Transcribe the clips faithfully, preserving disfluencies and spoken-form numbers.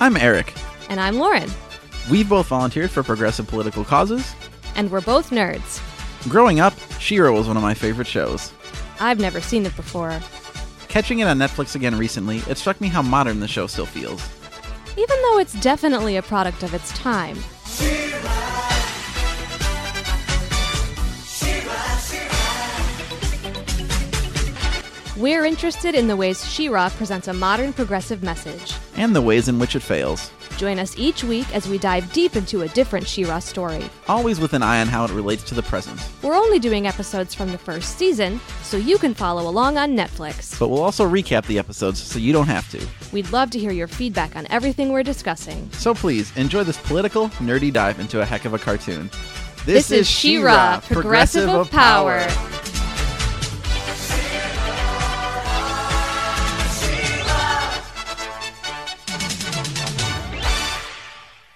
I'm Eric. And I'm Lauren. We've both volunteered for progressive political causes. And we're both nerds. Growing up, She-Ra was one of my favorite shows. I've never seen it before. Catching it on Netflix again recently, it struck me how modern the show still feels. Even though it's definitely a product of its time. We're interested in the ways She-Ra presents a modern progressive message. And the ways in which it fails. Join us each week as we dive deep into a different She-Ra story. Always with an eye on how it relates to the present. We're only doing episodes from the first season, so you can follow along on Netflix. But we'll also recap the episodes so you don't have to. We'd love to hear your feedback on everything we're discussing. So please, enjoy this political, nerdy dive into a heck of a cartoon. This, this is She-Ra, Progressive, Progressive of Power. Power.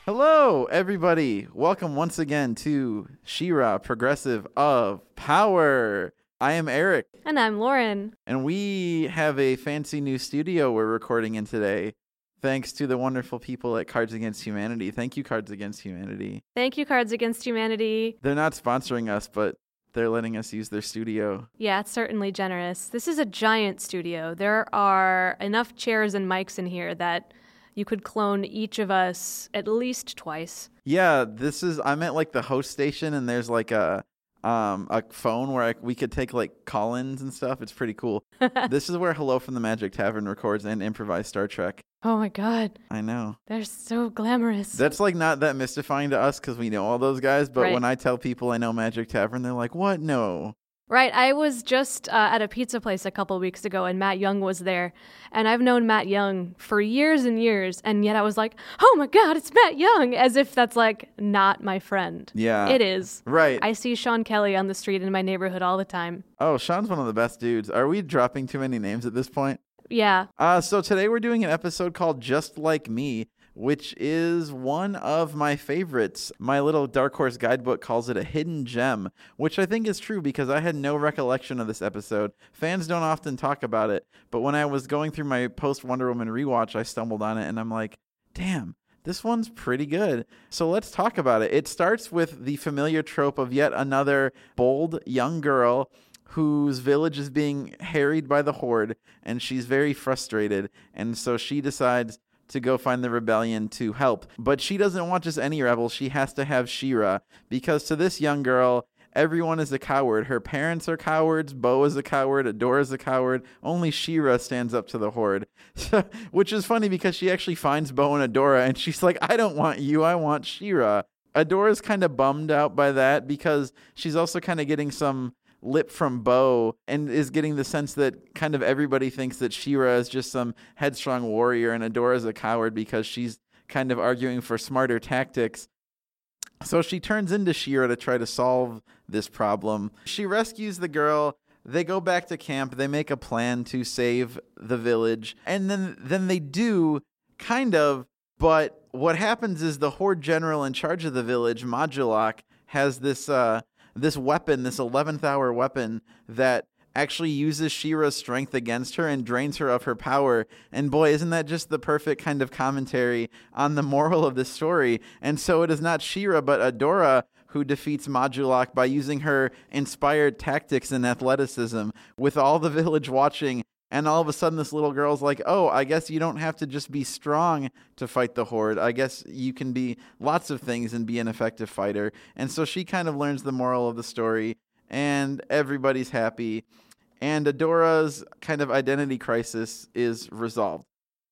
Hello, everybody. Welcome once again to She-Ra, Progressive of Power. I am Eric. And I'm Lauren. And we have a fancy new studio we're recording in today, thanks to the wonderful people at Cards Against Humanity. Thank you, Cards Against Humanity. Thank you, Cards Against Humanity. They're not sponsoring us, but they're letting us use their studio. Yeah, it's certainly generous. This is a giant studio. There are enough chairs and mics in here that you could clone each of us at least twice. Yeah, this is, I'm at like the host station and there's like a um, a phone where I, we could take like call-ins and stuff. It's pretty cool. This is where Hello from the Magic Tavern records and improvised Star Trek. Oh my God. I know. They're so glamorous. That's like not that mystifying to us because we know all those guys. But right. When I tell people I know Magic Tavern, they're like, what? No. Right. I was just uh, at a pizza place a couple weeks ago and Matt Young was there. And I've known Matt Young for years and years. And yet I was like, oh, my God, it's Matt Young. As if that's like not my friend. Yeah, it is. Right. I see Sean Kelly on the street in my neighborhood all the time. Oh, Sean's one of the best dudes. Are we dropping too many names at this point? Yeah. Uh, so today we're doing an episode called Just Like Me, which is one of my favorites. My little Dark Horse guidebook calls it a hidden gem, which I think is true because I had no recollection of this episode. Fans don't often talk about it, but when I was going through my post-Wonder Woman rewatch, I stumbled on it, and I'm like, damn, this one's pretty good. So let's talk about it. It starts with the familiar trope of yet another bold young girl whose village is being harried by the Horde, and she's very frustrated, and so she decides to go find the rebellion to help. But she doesn't want just any rebel. She has to have She-Ra, because to this young girl, everyone is a coward. Her parents are cowards. Bo is a coward. Adora is a coward. Only She-Ra stands up to the Horde, which is funny because she actually finds Bo and Adora, and she's like, I don't want you. I want She-Ra. Adora's kind of bummed out by that because she's also kind of getting some lip from Bo and is getting the sense that kind of everybody thinks that She-Ra is just some headstrong warrior and Adora's a coward because she's kind of arguing for smarter tactics. So she turns into She-Ra to try to solve this problem. She rescues the girl. They go back to camp. They make a plan to save the village. And then, then they do, kind of, but what happens is the Horde general in charge of the village, Modulok, has this uh this weapon, this eleventh hour weapon that actually uses She-Ra's strength against her and drains her of her power. And boy, isn't that just the perfect kind of commentary on the moral of this story. And so it is not She-Ra, but Adora who defeats Modulok by using her inspired tactics and athleticism with all the village watching. And all of a sudden this little girl's like, oh, I guess you don't have to just be strong to fight the Horde. I guess you can be lots of things and be an effective fighter. And so she kind of learns the moral of the story and everybody's happy. And Adora's kind of identity crisis is resolved.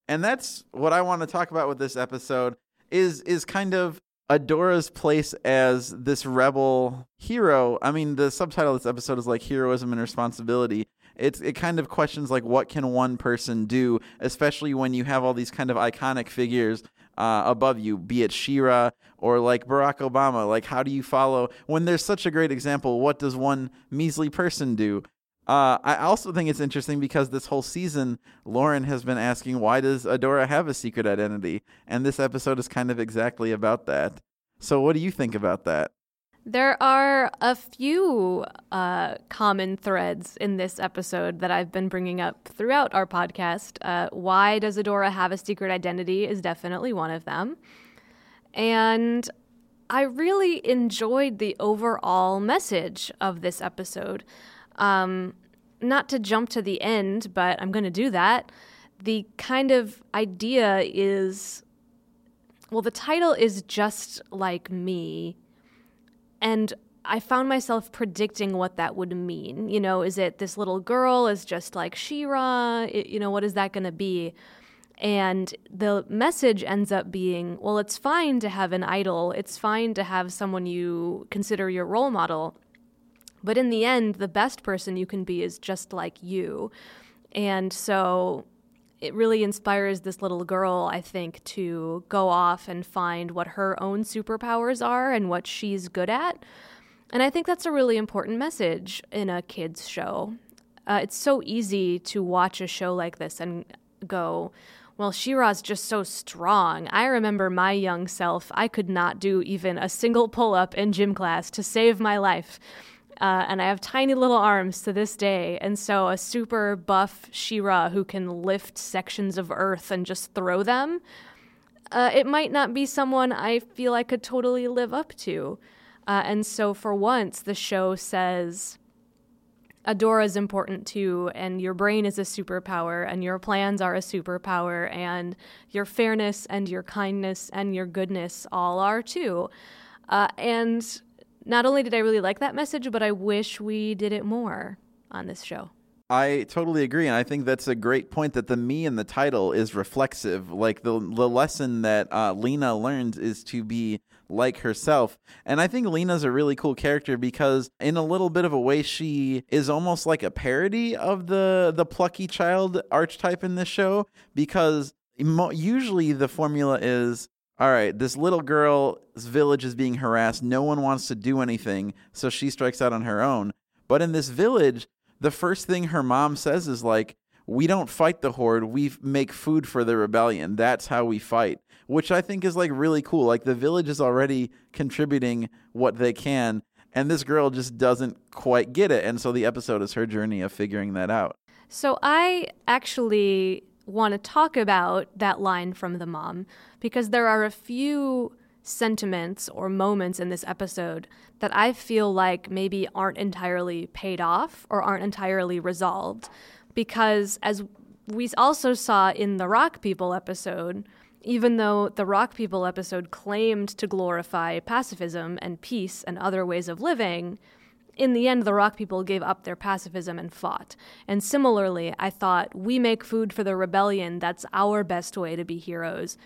And that's what I want to talk about with this episode is is kind of Adora's place as this rebel hero. I mean, the subtitle of this episode is like Heroism and Responsibility. It's it kind of questions like what can one person do, especially when you have all these kind of iconic figures uh, above you, be it She-Ra or like Barack Obama. Like how do you follow when there's such a great example? What does one measly person do? Uh, I also think it's interesting because this whole season, Lauren has been asking, why does Adora have a secret identity? And this episode is kind of exactly about that. So what do you think about that? There are a few uh, common threads in this episode that I've been bringing up throughout our podcast. Uh, why does Adora have a secret identity is definitely one of them. And I really enjoyed the overall message of this episode. Um, not to jump to the end, but I'm going to do that. The kind of idea is, well, the title is Just Like Me. And I found myself predicting what that would mean. You know, is it this little girl is just like She-Ra? It, you know, what is that going to be? And the message ends up being, well, it's fine to have an idol. It's fine to have someone you consider your role model. But in the end, the best person you can be is just like you. And so it really inspires this little girl, I think, to go off and find what her own superpowers are and what she's good at. And I think that's a really important message in a kids' show. Uh, it's so easy to watch a show like this and go, well, She-Ra's just so strong. I remember my young self. I could not do even a single pull-up in gym class to save my life. Uh, and I have tiny little arms to this day. And so a super buff She-Ra who can lift sections of earth and just throw them, uh, it might not be someone I feel I could totally live up to. Uh, and so for once, the show says, Adora's important too, and your brain is a superpower, and your plans are a superpower, and your fairness and your kindness and your goodness all are too. Uh, and... Not only did I really like that message, but I wish we did it more on this show. I totally agree, and I think that's a great point that the me in the title is reflexive. Like, the the lesson that uh, Lena learns is to be like herself. And I think Lena's a really cool character because in a little bit of a way, she is almost like a parody of the, the plucky child archetype in this show, because mo- usually the formula is, all right, this little girl's village is being harassed. No one wants to do anything, so she strikes out on her own. But in this village, the first thing her mom says is like, we don't fight the horde. We make food for the rebellion. That's how we fight, which I think is like really cool. Like the village is already contributing what they can, and this girl just doesn't quite get it. And so the episode is her journey of figuring that out. So I actually want to talk about that line from the mom, because there are a few sentiments or moments in this episode that I feel like maybe aren't entirely paid off or aren't entirely resolved. Because as we also saw in the Rock People episode, even though the Rock People episode claimed to glorify pacifism and peace and other ways of living, in the end, the Rock People gave up their pacifism and fought. And similarly, I thought, we make food for the rebellion. That's our best way to be heroes.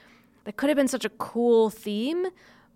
That could have been such a cool theme,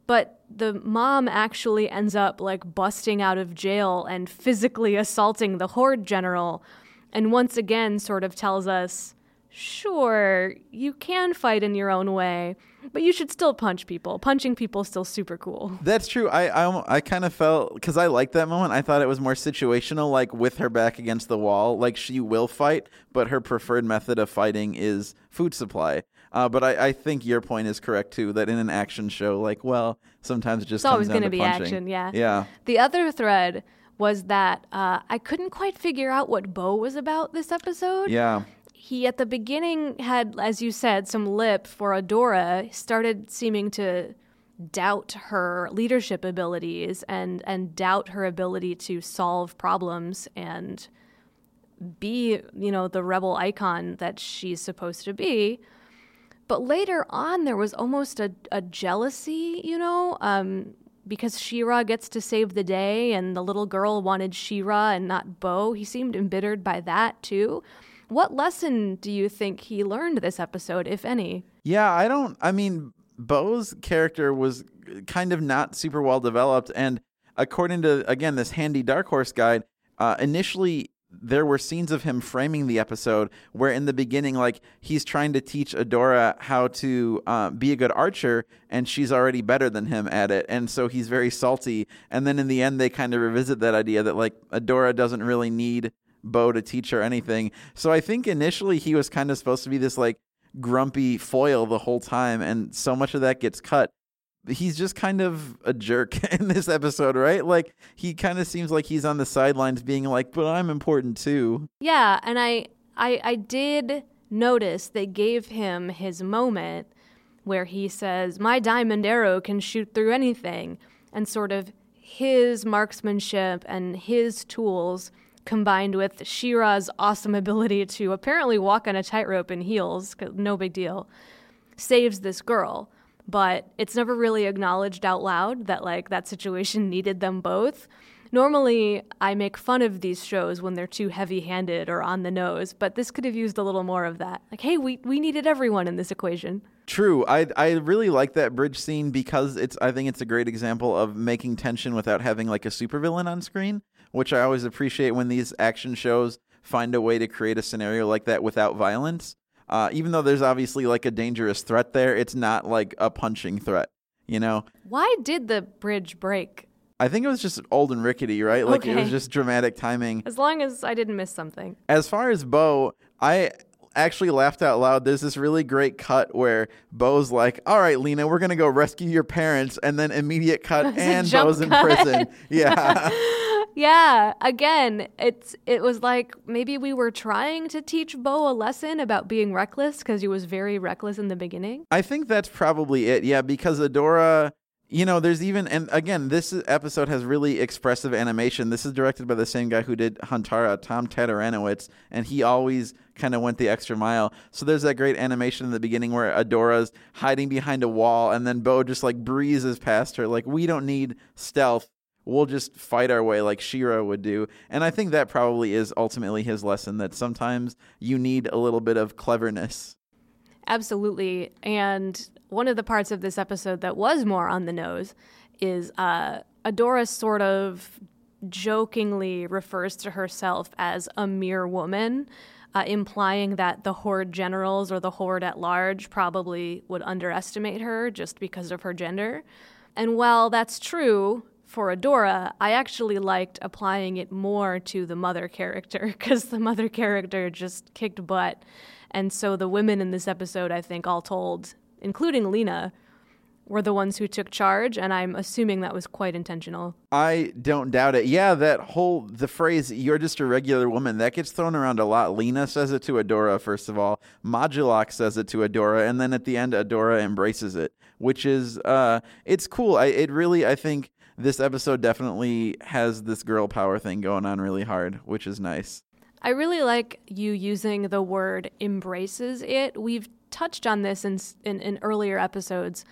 but the mom actually ends up like busting out of jail and physically assaulting the Horde general. And once again, sort of tells us, sure, you can fight in your own way, but you should still punch people. Punching people is still super cool. That's true. I I, I kind of felt, because I liked that moment, I thought it was more situational, like with her back against the wall. Like she will fight, but her preferred method of fighting is food supply. Uh, but I, I think your point is correct, too, that in an action show, like, well, sometimes it just it's comes always down to be punching. Action, yeah. Yeah. The other thread was that uh, I couldn't quite figure out what Bo was about this episode. Yeah. He, at the beginning, had, as you said, some lip for Adora, started seeming to doubt her leadership abilities and, and doubt her ability to solve problems and be, you know, the rebel icon that she's supposed to be. But later on, there was almost a, a jealousy, you know, um, because She-Ra gets to save the day and the little girl wanted She-Ra and not Bo. He seemed embittered by that, too. What lesson do you think he learned this episode, if any? Yeah, I don't... I mean, Bo's character was kind of not super well developed. And according to, again, this handy Dark Horse guide, uh, initially there were scenes of him framing the episode where in the beginning, like, he's trying to teach Adora how to uh, be a good archer, and she's already better than him at it. And so he's very salty. And then in the end, they kind of revisit that idea that, like, Adora doesn't really need Bo to teach her anything. So I think initially he was kind of supposed to be this like grumpy foil the whole time, and so much of that gets cut. he's just kind of a jerk in this episode, right? Like, he kind of seems like he's on the sidelines being like, but I'm important too. Yeah, and I, I, I did notice they gave him his moment where he says, my diamond arrow can shoot through anything, and sort of his marksmanship and his tools combined with She-Ra's awesome ability to apparently walk on a tightrope in heels, no big deal, saves this girl. But it's never really acknowledged out loud that, like, that situation needed them both. Normally, I make fun of these shows when they're too heavy-handed or on the nose, but this could have used a little more of that. Like, hey, we, we needed everyone in this equation. True. I I really like that bridge scene because it's I think it's a great example of making tension without having, like, a supervillain on screen, which I always appreciate when these action shows find a way to create a scenario like that without violence. Uh, even though there's obviously, like, a dangerous threat there, it's not, like, a punching threat, you know? Why did the bridge break? I think it was just old and rickety, right? Like, okay. It was just dramatic timing. As long as I didn't miss something. As far as Bo, I actually laughed out loud. There's this really great cut where Bo's like, all right, Lena, we're going to go rescue your parents. And then immediate cut and Bo's cut. In prison. Yeah. Yeah. Again, it's it was like maybe we were trying to teach Bo a lesson about being reckless because he was very reckless in the beginning. I think that's probably it. Yeah, because Adora... You know, there's even, and again, this episode has really expressive animation. This is directed by the same guy who did Huntara, Tom Tataranowicz, and he always kind of went the extra mile. So there's that great animation in the beginning where Adora's hiding behind a wall, and then Bo just, like, breezes past her. Like, we don't need stealth. We'll just fight our way like She-Ra would do. And I think that probably is ultimately his lesson, that sometimes you need a little bit of cleverness. Absolutely. And one of the parts of this episode that was more on the nose is uh, Adora sort of jokingly refers to herself as a mere woman, uh, implying that the Horde generals or the Horde at large probably would underestimate her just because of her gender. And while that's true for Adora, I actually liked applying it more to the mother character because the mother character just kicked butt. And so the women in this episode, I think, all told, including Lena, were the ones who took charge, and I'm assuming that was quite intentional. I don't doubt it. Yeah, that whole, the phrase, you're just a regular woman, that gets thrown around a lot. Lena says it to Adora, first of all. Modulok says it to Adora, and then at the end, Adora embraces it, which is, uh, it's cool. I, it really, I think, this episode definitely has this girl power thing going on really hard, which is nice. I really like you using the word embraces it. We've touched on this in, in in earlier episodes,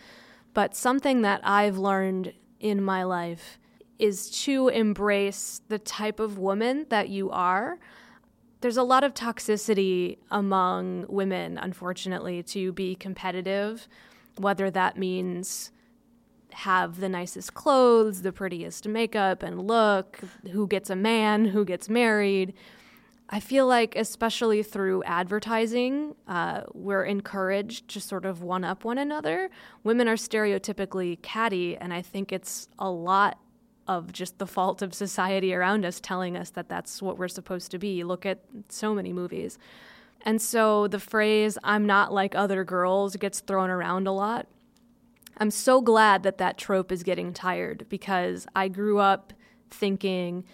but something that I've learned in my life is to embrace the type of woman that you are. There's a lot of toxicity among women, unfortunately, to be competitive, whether that means have the nicest clothes, the prettiest makeup and look, who gets a man, who gets married. I feel like especially through advertising, uh, we're encouraged to sort of one-up one another. Women are stereotypically catty, and I think it's a lot of just the fault of society around us telling us that that's what we're supposed to be. Look at so many movies. And so the phrase, I'm not like other girls, gets thrown around a lot. I'm so glad that that trope is getting tired because I grew up thinking...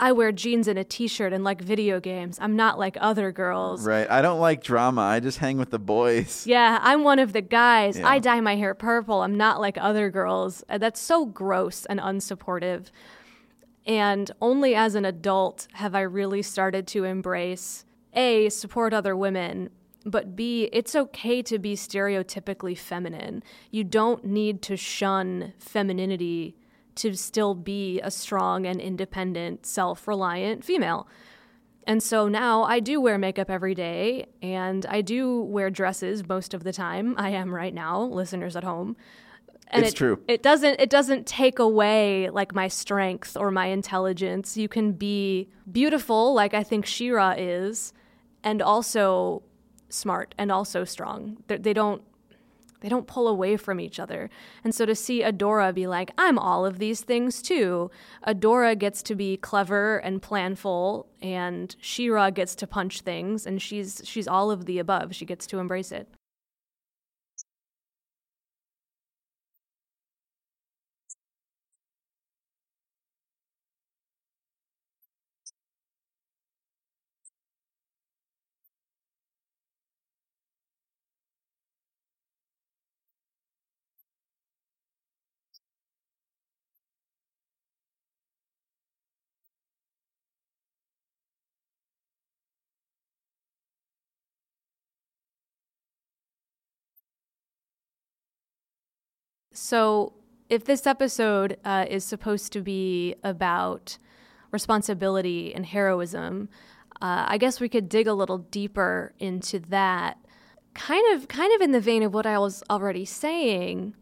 I wear jeans and a t-shirt and like video games. I'm not like other girls. Right. I don't like drama. I just hang with the boys. Yeah. I'm one of the guys. Yeah. I dye my hair purple. I'm not like other girls. That's so gross and unsupportive. And only as an adult have I really started to embrace, A, support other women, but B, it's okay to be stereotypically feminine. You don't need to shun femininity to still be a strong and independent, self-reliant female. And so now I do wear makeup every day, and I do wear dresses most of the time. I am right now, listeners at home. And it's it, true. It doesn't it doesn't take away like my strength or my intelligence. You can be beautiful, like I think She-Ra is, and also smart and also strong. They, they don't They don't pull away from each other. And so to see Adora be like, I'm all of these things too. Adora gets to be clever and planful, and She-Ra gets to punch things, and she's she's all of the above. She gets to embrace it. So if this episode uh, is supposed to be about responsibility and heroism, uh, I guess we could dig a little deeper into that. Kind of, kind of in the vein of what I was already saying,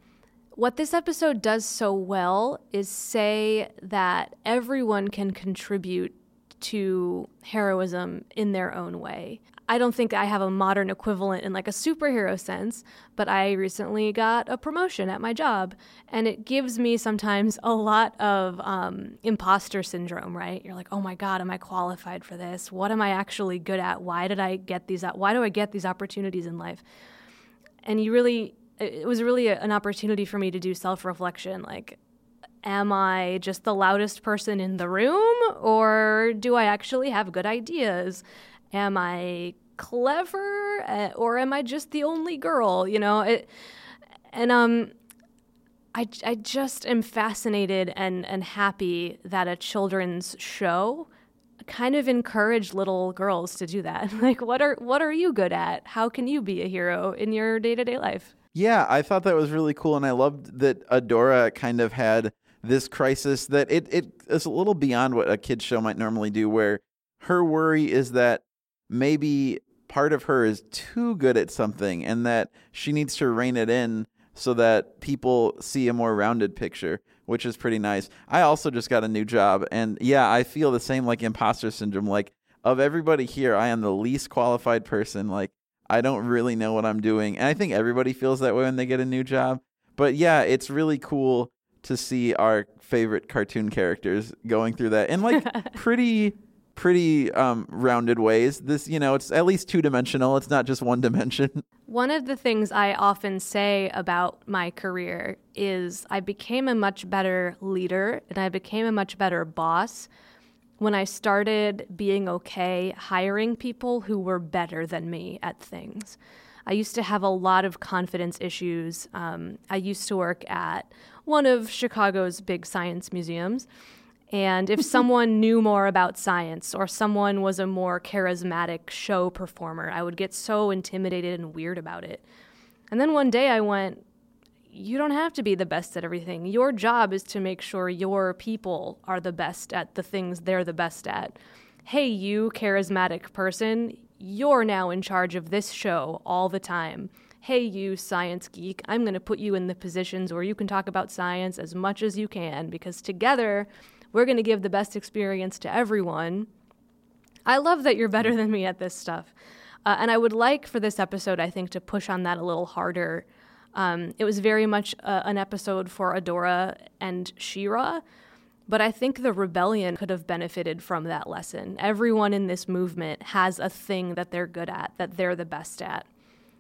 what this episode does so well is say that everyone can contribute to heroism in their own way. I don't think I have a modern equivalent in like a superhero sense, but I recently got a promotion at my job, and it gives me sometimes a lot of um, imposter syndrome, right? You're like, oh my God, am I qualified for this? What am I actually good at? Why did I get these? Why do I get these opportunities in life? And you really, it was really a, an opportunity for me to do self-reflection, like, am I just the loudest person in the room, or do I actually have good ideas? Am I clever, uh, or am I just the only girl? You know, it, and um, I I just am fascinated and and happy that a children's show kind of encouraged little girls to do that. Like, what are what are you good at? How can you be a hero in your day-to-day life? Yeah, I thought that was really cool, and I loved that Adora kind of had this crisis that it, it is a little beyond what a kid's show might normally do, where her worry is that maybe part of her is too good at something and that she needs to rein it in so that people see a more rounded picture, which is pretty nice. I also just got a new job, and yeah, I feel the same, like, imposter syndrome. Like, of everybody here, I am the least qualified person. Like, I don't really know what I'm doing. And I think everybody feels that way when they get a new job. But yeah, it's really cool to see our favorite cartoon characters going through that in like pretty, pretty um, rounded ways. This, you know, it's at least two dimensional. It's not just one dimension. One of the things I often say about my career is I became a much better leader and I became a much better boss when I started being okay hiring people who were better than me at things. I used to have a lot of confidence issues. Um, I used to work at one of Chicago's big science museums. And if someone knew more about science or someone was a more charismatic show performer, I would get so intimidated and weird about it. And then one day I went, you don't have to be the best at everything. Your job is to make sure your people are the best at the things they're the best at. Hey, you charismatic person, you're now in charge of this show all the time. Hey, you science geek, I'm going to put you in the positions where you can talk about science as much as you can, because together we're going to give the best experience to everyone. I love that you're better than me at this stuff. Uh, and I would like for this episode, I think, to push on that a little harder. Um, it was very much uh, an episode for Adora and She-Ra, but I think the rebellion could have benefited from that lesson. Everyone in this movement has a thing that they're good at, that they're the best at.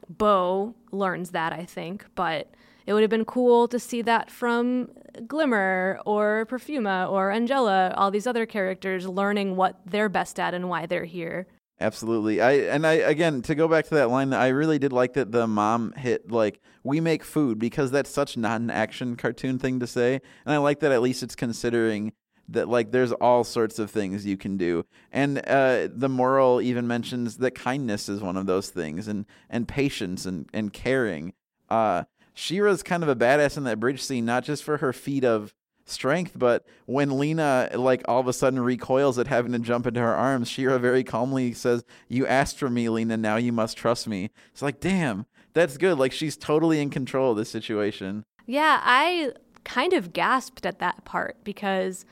Bo learns that, I think, but it would have been cool to see that from Glimmer or Perfuma or Angela, all these other characters learning what they're best at and why they're here. Absolutely. I and I again, to go back to that line, I really did like that the mom hit, like, we make food, because that's such not an action cartoon thing to say. And I like that at least it's considering that, like, there's all sorts of things you can do. And uh, the moral even mentions that kindness is one of those things, and, and patience and, and caring. Uh, She-Ra's kind of a badass in that bridge scene, not just for her feat of strength, but when Lena, like, all of a sudden recoils at having to jump into her arms, She-Ra very calmly says, you asked for me, Lena, now you must trust me. It's like, damn, that's good. Like, she's totally in control of this situation. Yeah, I kind of gasped at that part because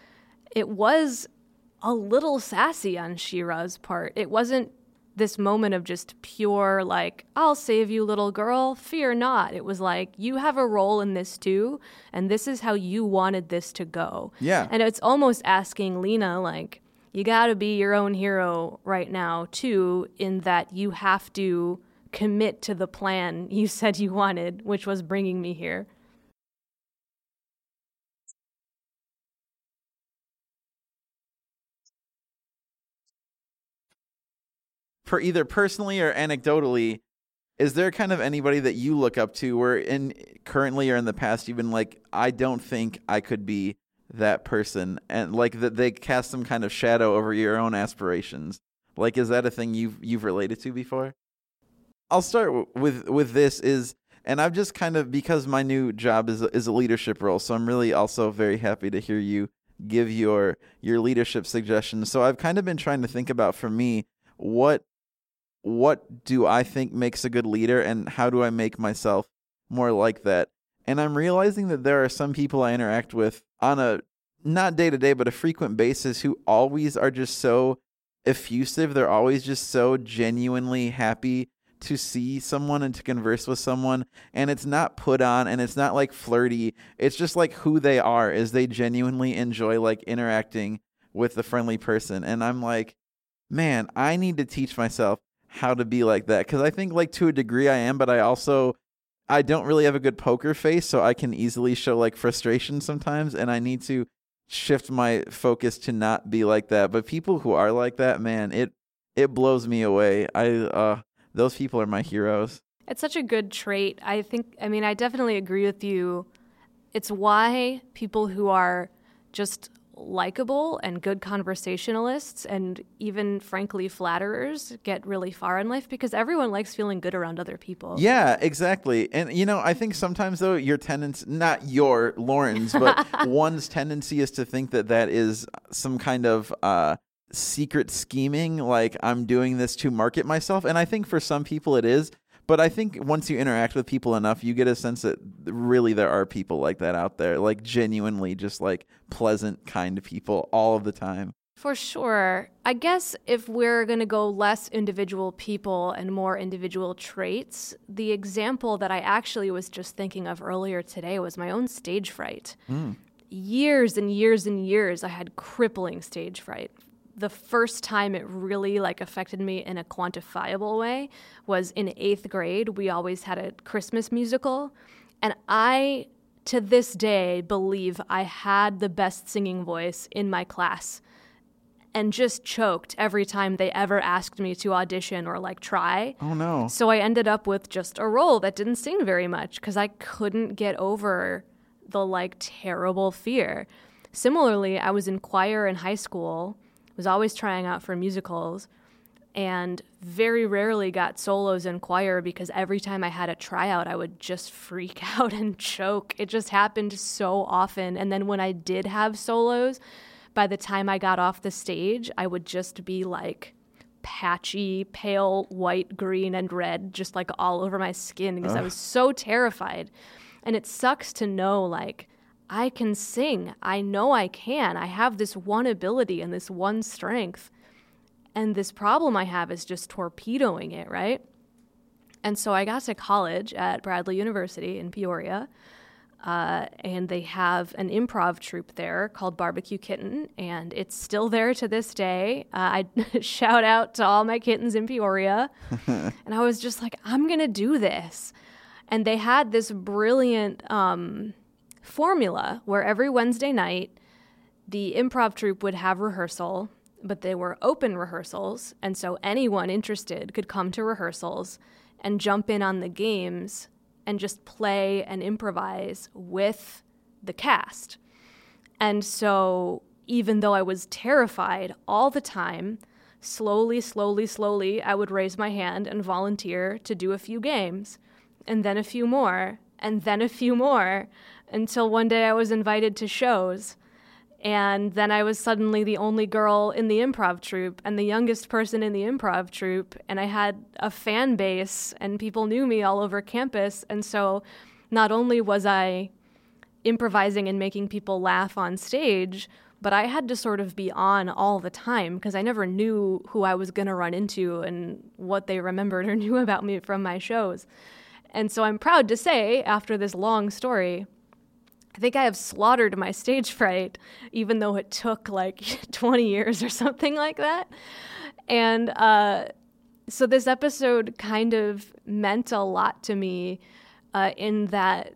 it was a little sassy on She-Ra's part. It wasn't this moment of just pure, like, I'll save you, little girl, fear not. It was like, you have a role in this too, and this is how you wanted this to go. Yeah. And it's almost asking Lena, like, you gotta be your own hero right now too, in that you have to commit to the plan you said you wanted, which was bringing me here. For either personally or anecdotally, is there kind of anybody that you look up to where in currently or in the past you've been like, I don't think I could be that person, and like that they cast some kind of shadow over your own aspirations? Like, is that a thing you've you've related to before? I'll start w- with with this is And I've just kind of, because my new job is is a leadership role, so I'm really also very happy to hear you give your your leadership suggestions. So I've kind of been trying to think about, for me, what what do I think makes a good leader, and how do I make myself more like that? And I'm realizing that there are some people I interact with on a, not day-to-day, but a frequent basis, who always are just so effusive. They're always just so genuinely happy to see someone and to converse with someone, and it's not put on, and it's not like flirty. It's just like who they are is they genuinely enjoy like interacting with the friendly person. And I'm like, man, I need to teach myself how to be like that, because I think like to a degree I am, but I also I don't really have a good poker face, so I can easily show like frustration sometimes, and I need to shift my focus to not be like that. But people who are like that, man, it it blows me away. I uh Those people are my heroes. It's such a good trait. I think, I mean, I definitely agree with you. It's why people who are just likable and good conversationalists and even, frankly, flatterers get really far in life, because everyone likes feeling good around other people. Yeah, exactly. And, you know, I think sometimes, though, your tendency, not your, Lauren's, but one's tendency is to think that that is some kind of uh secret scheming, like I'm doing this to market myself. And I think for some people it is, but I think once you interact with people enough, you get a sense that really there are people like that out there, like genuinely just like pleasant, kind people all of the time. For sure. I guess if we're going to go less individual people and more individual traits, the example that I actually was just thinking of earlier today was my own stage fright. Mm. Years and years and years I had crippling stage fright. The first time it really like affected me in a quantifiable way was in eighth grade. We always had a Christmas musical, and I, to this day, believe I had the best singing voice in my class and just choked every time they ever asked me to audition or like try. Oh no. So I ended up with just a role that didn't sing very much because I couldn't get over the like terrible fear. Similarly, I was in choir in high school, was always trying out for musicals, and very rarely got solos in choir because every time I had a tryout, I would just freak out and choke. It just happened so often. And then when I did have solos, by the time I got off the stage, I would just be like patchy, pale, white, green, and red, just like all over my skin because Ugh. I was so terrified. And it sucks to know, like, I can sing. I know I can. I have this one ability and this one strength. And this problem I have is just torpedoing it, right? And so I got to college at Bradley University in Peoria, uh, and they have an improv troupe there called Barbecue Kitten, and it's still there to this day. Uh, I shout out to all my kittens in Peoria. And I was just like, I'm going to do this. And they had this brilliant um formula where every Wednesday night the improv troupe would have rehearsal, but they were open rehearsals, and so anyone interested could come to rehearsals and jump in on the games and just play and improvise with the cast. And so even though I was terrified all the time, slowly, slowly, slowly, I would raise my hand and volunteer to do a few games, and then a few more, and then a few more, until one day I was invited to shows. And then I was suddenly the only girl in the improv troupe and the youngest person in the improv troupe. And I had a fan base and people knew me all over campus. And so not only was I improvising and making people laugh on stage, but I had to sort of be on all the time because I never knew who I was going to run into and what they remembered or knew about me from my shows. And so I'm proud to say, after this long story, I think I have slaughtered my stage fright, even though it took like twenty years or something like that. And uh, so this episode kind of meant a lot to me uh, in that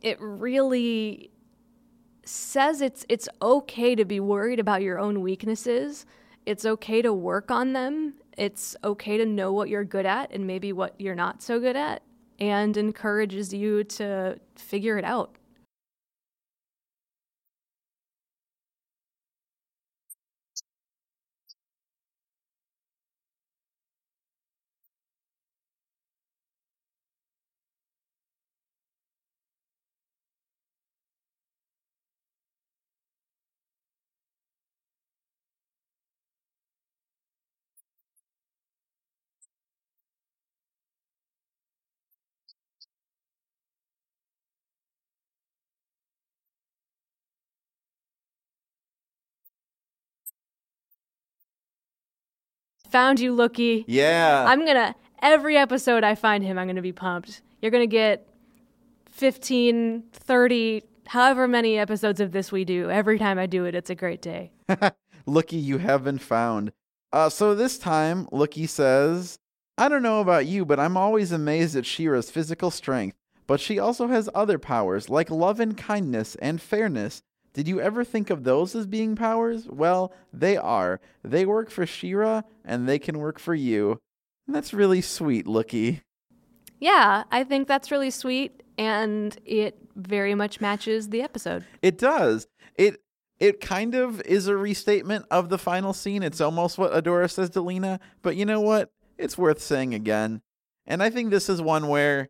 it really says it's it's okay to be worried about your own weaknesses. It's okay to work on them. It's okay to know what you're good at and maybe what you're not so good at, and encourages you to figure it out. Found you, Lookie. Yeah. I'm going to, every episode I find him, I'm going to be pumped. You're going to get fifteen, thirty, however many episodes of this we do. Every time I do it, it's a great day. Lookie, you have been found. Uh, so this time, Lookie says, I don't know about you, but I'm always amazed at She-Ra's physical strength. But she also has other powers, like love and kindness and fairness. Did you ever think of those as being powers? Well, they are. They work for She-Ra, and they can work for you. And that's really sweet, Lookie. Yeah, I think that's really sweet, and it very much matches the episode. It does. It it kind of is a restatement of the final scene. It's almost what Adora says to Lena, but you know what? It's worth saying again. And I think this is one where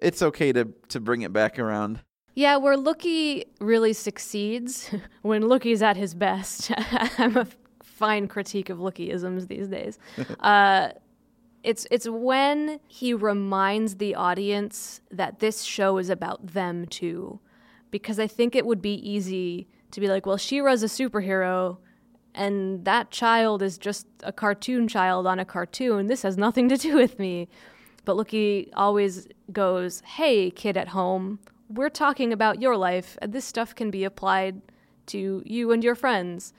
it's okay to, to bring it back around. Yeah, where Lookie really succeeds, when Lookie's at his best. I'm a fine critique of Lookieisms these days. uh, it's it's when he reminds the audience that this show is about them too. Because I think it would be easy to be like, well, She-Ra's a superhero, and that child is just a cartoon child on a cartoon. This has nothing to do with me. But Lookie always goes, hey, kid at home, we're talking about your life. This stuff can be applied to you and your friends.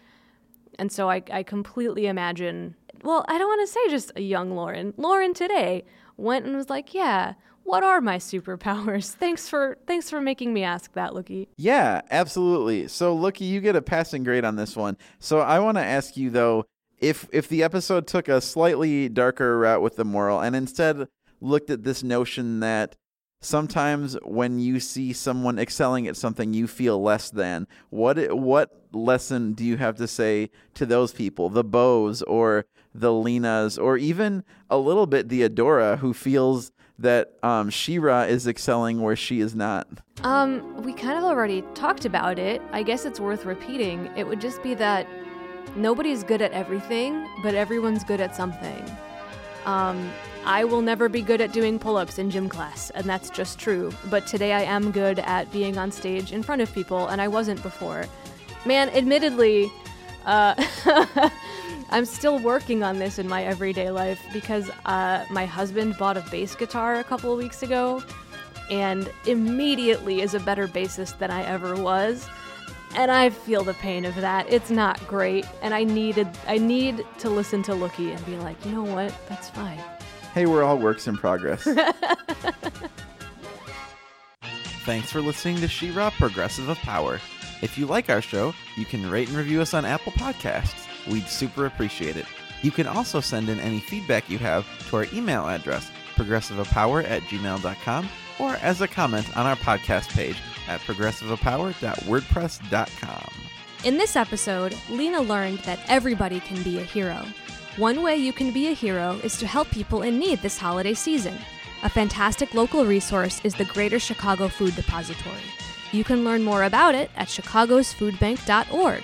And so I, I completely imagine, well, I don't want to say just a young Lauren. Lauren today went and was like, yeah, what are my superpowers? Thanks for thanks for making me ask that, Lookie. Yeah, absolutely. So, Lookie, you get a passing grade on this one. So I want to ask you, though, if if the episode took a slightly darker route with the moral and instead looked at this notion that sometimes when you see someone excelling at something, you feel less than. What what lesson do you have to say to those people, the Bows or the Lenas, or even a little bit the Adora, who feels that um, She-Ra is excelling where she is not? Um, we kind of already talked about it. I guess it's worth repeating. It would just be that nobody's good at everything, but everyone's good at something. Um, I will never be good at doing pull-ups in gym class, and that's just true. But today I am good at being on stage in front of people, and I wasn't before. Man, admittedly, uh, I'm still working on this in my everyday life because uh, my husband bought a bass guitar a couple of weeks ago and immediately is a better bassist than I ever was. And I feel the pain of that. It's not great. And I needed, I need to listen to Lookie and be like, you know what? That's fine. Hey, we're all works in progress. Thanks for listening to She-Ra Progressive of Power. If you like our show, you can rate and review us on Apple Podcasts. We'd super appreciate it. You can also send in any feedback you have to our email address, progressiveofpower at gmail dot com, or as a comment on our podcast page at progressiveofpower dot wordpress dot com. In this episode, Lena learned that everybody can be a hero. One way you can be a hero is to help people in need this holiday season. A fantastic local resource is the Greater Chicago Food Depository. You can learn more about it at chicagos food bank dot org.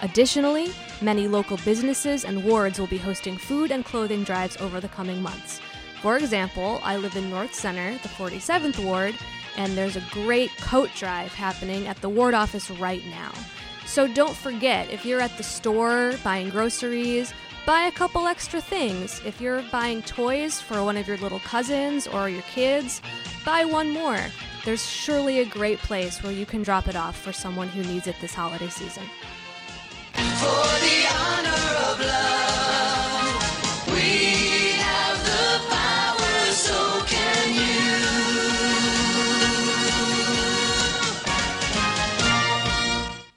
Additionally, many local businesses and wards will be hosting food and clothing drives over the coming months. For example, I live in North Center, the forty-seventh Ward, and there's a great coat drive happening at the ward office right now. So don't forget, if you're at the store buying groceries, buy a couple extra things. If you're buying toys for one of your little cousins or your kids, buy one more. There's surely a great place where you can drop it off for someone who needs it this holiday season. For the honor of love.